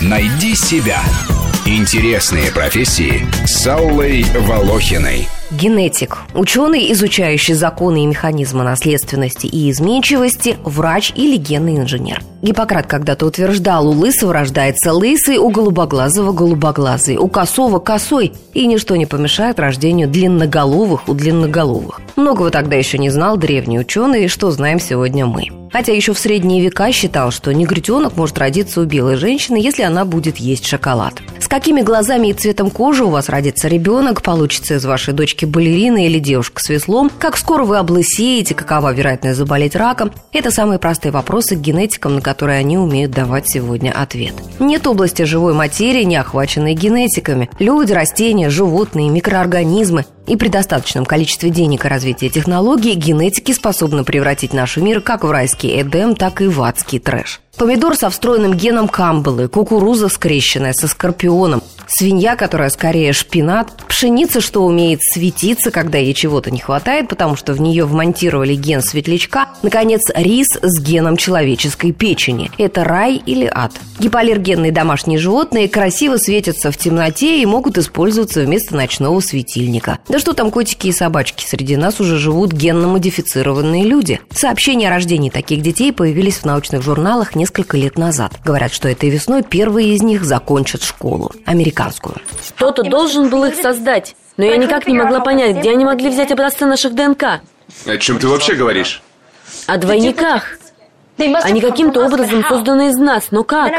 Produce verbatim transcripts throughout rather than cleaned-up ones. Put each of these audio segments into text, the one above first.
Найди себя. Интересные профессии с Саулой Волохиной. Генетик, ученый, изучающий законы и механизмы наследственности и изменчивости, врач или генный инженер. Гиппократ когда-то утверждал: у лысого рождается лысый, у голубоглазого голубоглазый, у косого косой, и ничто не помешает рождению длинноголовых у длинноголовых. Многого тогда еще не знал древний ученый, что знаем сегодня мы. Хотя еще в средние века считал, что негритенок может родиться у белой женщины, если она будет есть шоколад. С какими глазами и цветом кожи у вас родится ребенок, получится из вашей дочки балерина или девушка с веслом, как скоро вы облысеете, какова вероятность заболеть раком – это самые простые вопросы к генетикам, на которые они умеют давать сегодня ответ. Нет области живой материи, не охваченной генетиками. Люди, растения, животные, микроорганизмы. И при достаточном количестве денег и развитии технологий генетики способны превратить наш мир как в райский Эдем, так и в адский трэш. Помидор со встроенным геном камбалы, кукуруза, скрещенная со скорпионом, свинья, которая скорее шпинат, пшеница, что умеет светиться, когда ей чего-то не хватает, потому что в нее вмонтировали ген светлячка, наконец, рис с геном человеческой печени. Это рай или ад. Гипоаллергенные домашние животные красиво светятся в темноте и могут использоваться вместо ночного светильника. Да что там котики и собачки, среди нас уже живут генно-модифицированные люди. Сообщения о рождении таких детей появились в научных журналах несколько Несколько лет назад. Говорят, что этой весной первые из них закончат школу. Американскую. Кто-то должен был их создать. Но я никак не могла понять, где они могли взять образцы наших ДНК. О чем ты вообще говоришь? О двойниках. Они каким-то образом созданы из нас, но как?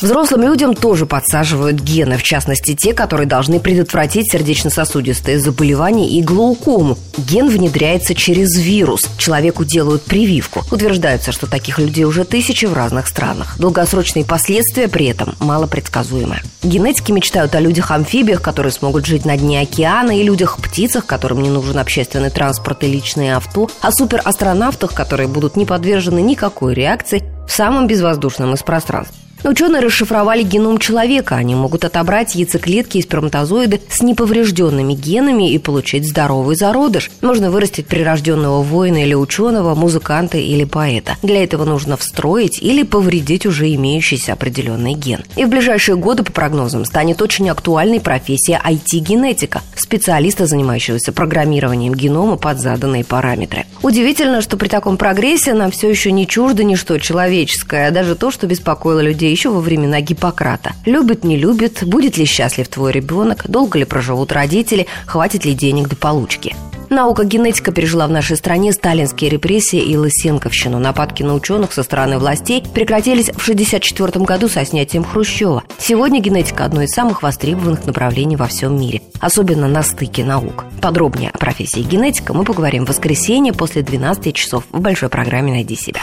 Взрослым людям тоже подсаживают гены, в частности те, которые должны предотвратить сердечно-сосудистые заболевания и глаукому. Ген внедряется через вирус. Человеку делают прививку. Утверждается, что таких людей уже тысячи в разных странах. Долгосрочные последствия при этом малопредсказуемы. Генетики мечтают о людях-амфибиях, которые смогут жить на дне океана, и людях-птицах, которым не нужен общественный транспорт и личные авто, о суперастронавтах, которые будут не подвержены никакой реакции. реакций в самом безвоздушном из пространств. Ученые расшифровали геном человека. Они могут отобрать яйцеклетки и сперматозоиды с неповрежденными генами и получить здоровый зародыш. Можно вырастить прирожденного воина или ученого, музыканта или поэта. Для этого нужно встроить или повредить уже имеющийся определенный ген. И в ближайшие годы, по прогнозам, станет очень актуальной профессия ай ти-генетика, специалиста, занимающегося программированием генома под заданные параметры. Удивительно, что при таком прогрессе нам все еще не чуждо ничто человеческое, а даже то, что беспокоило людей еще во времена Гиппократа. Любит, не любит, будет ли счастлив твой ребенок, долго ли проживут родители, хватит ли денег до получки. Наука генетика пережила в нашей стране сталинские репрессии и лысенковщину. Нападки на ученых со стороны властей прекратились в шестьдесят четвёртом году со снятием Хрущева. Сегодня генетика – одно из самых востребованных направлений во всем мире, особенно на стыке наук. Подробнее о профессии генетика мы поговорим в воскресенье после двенадцати часов в большой программе «Найди себя».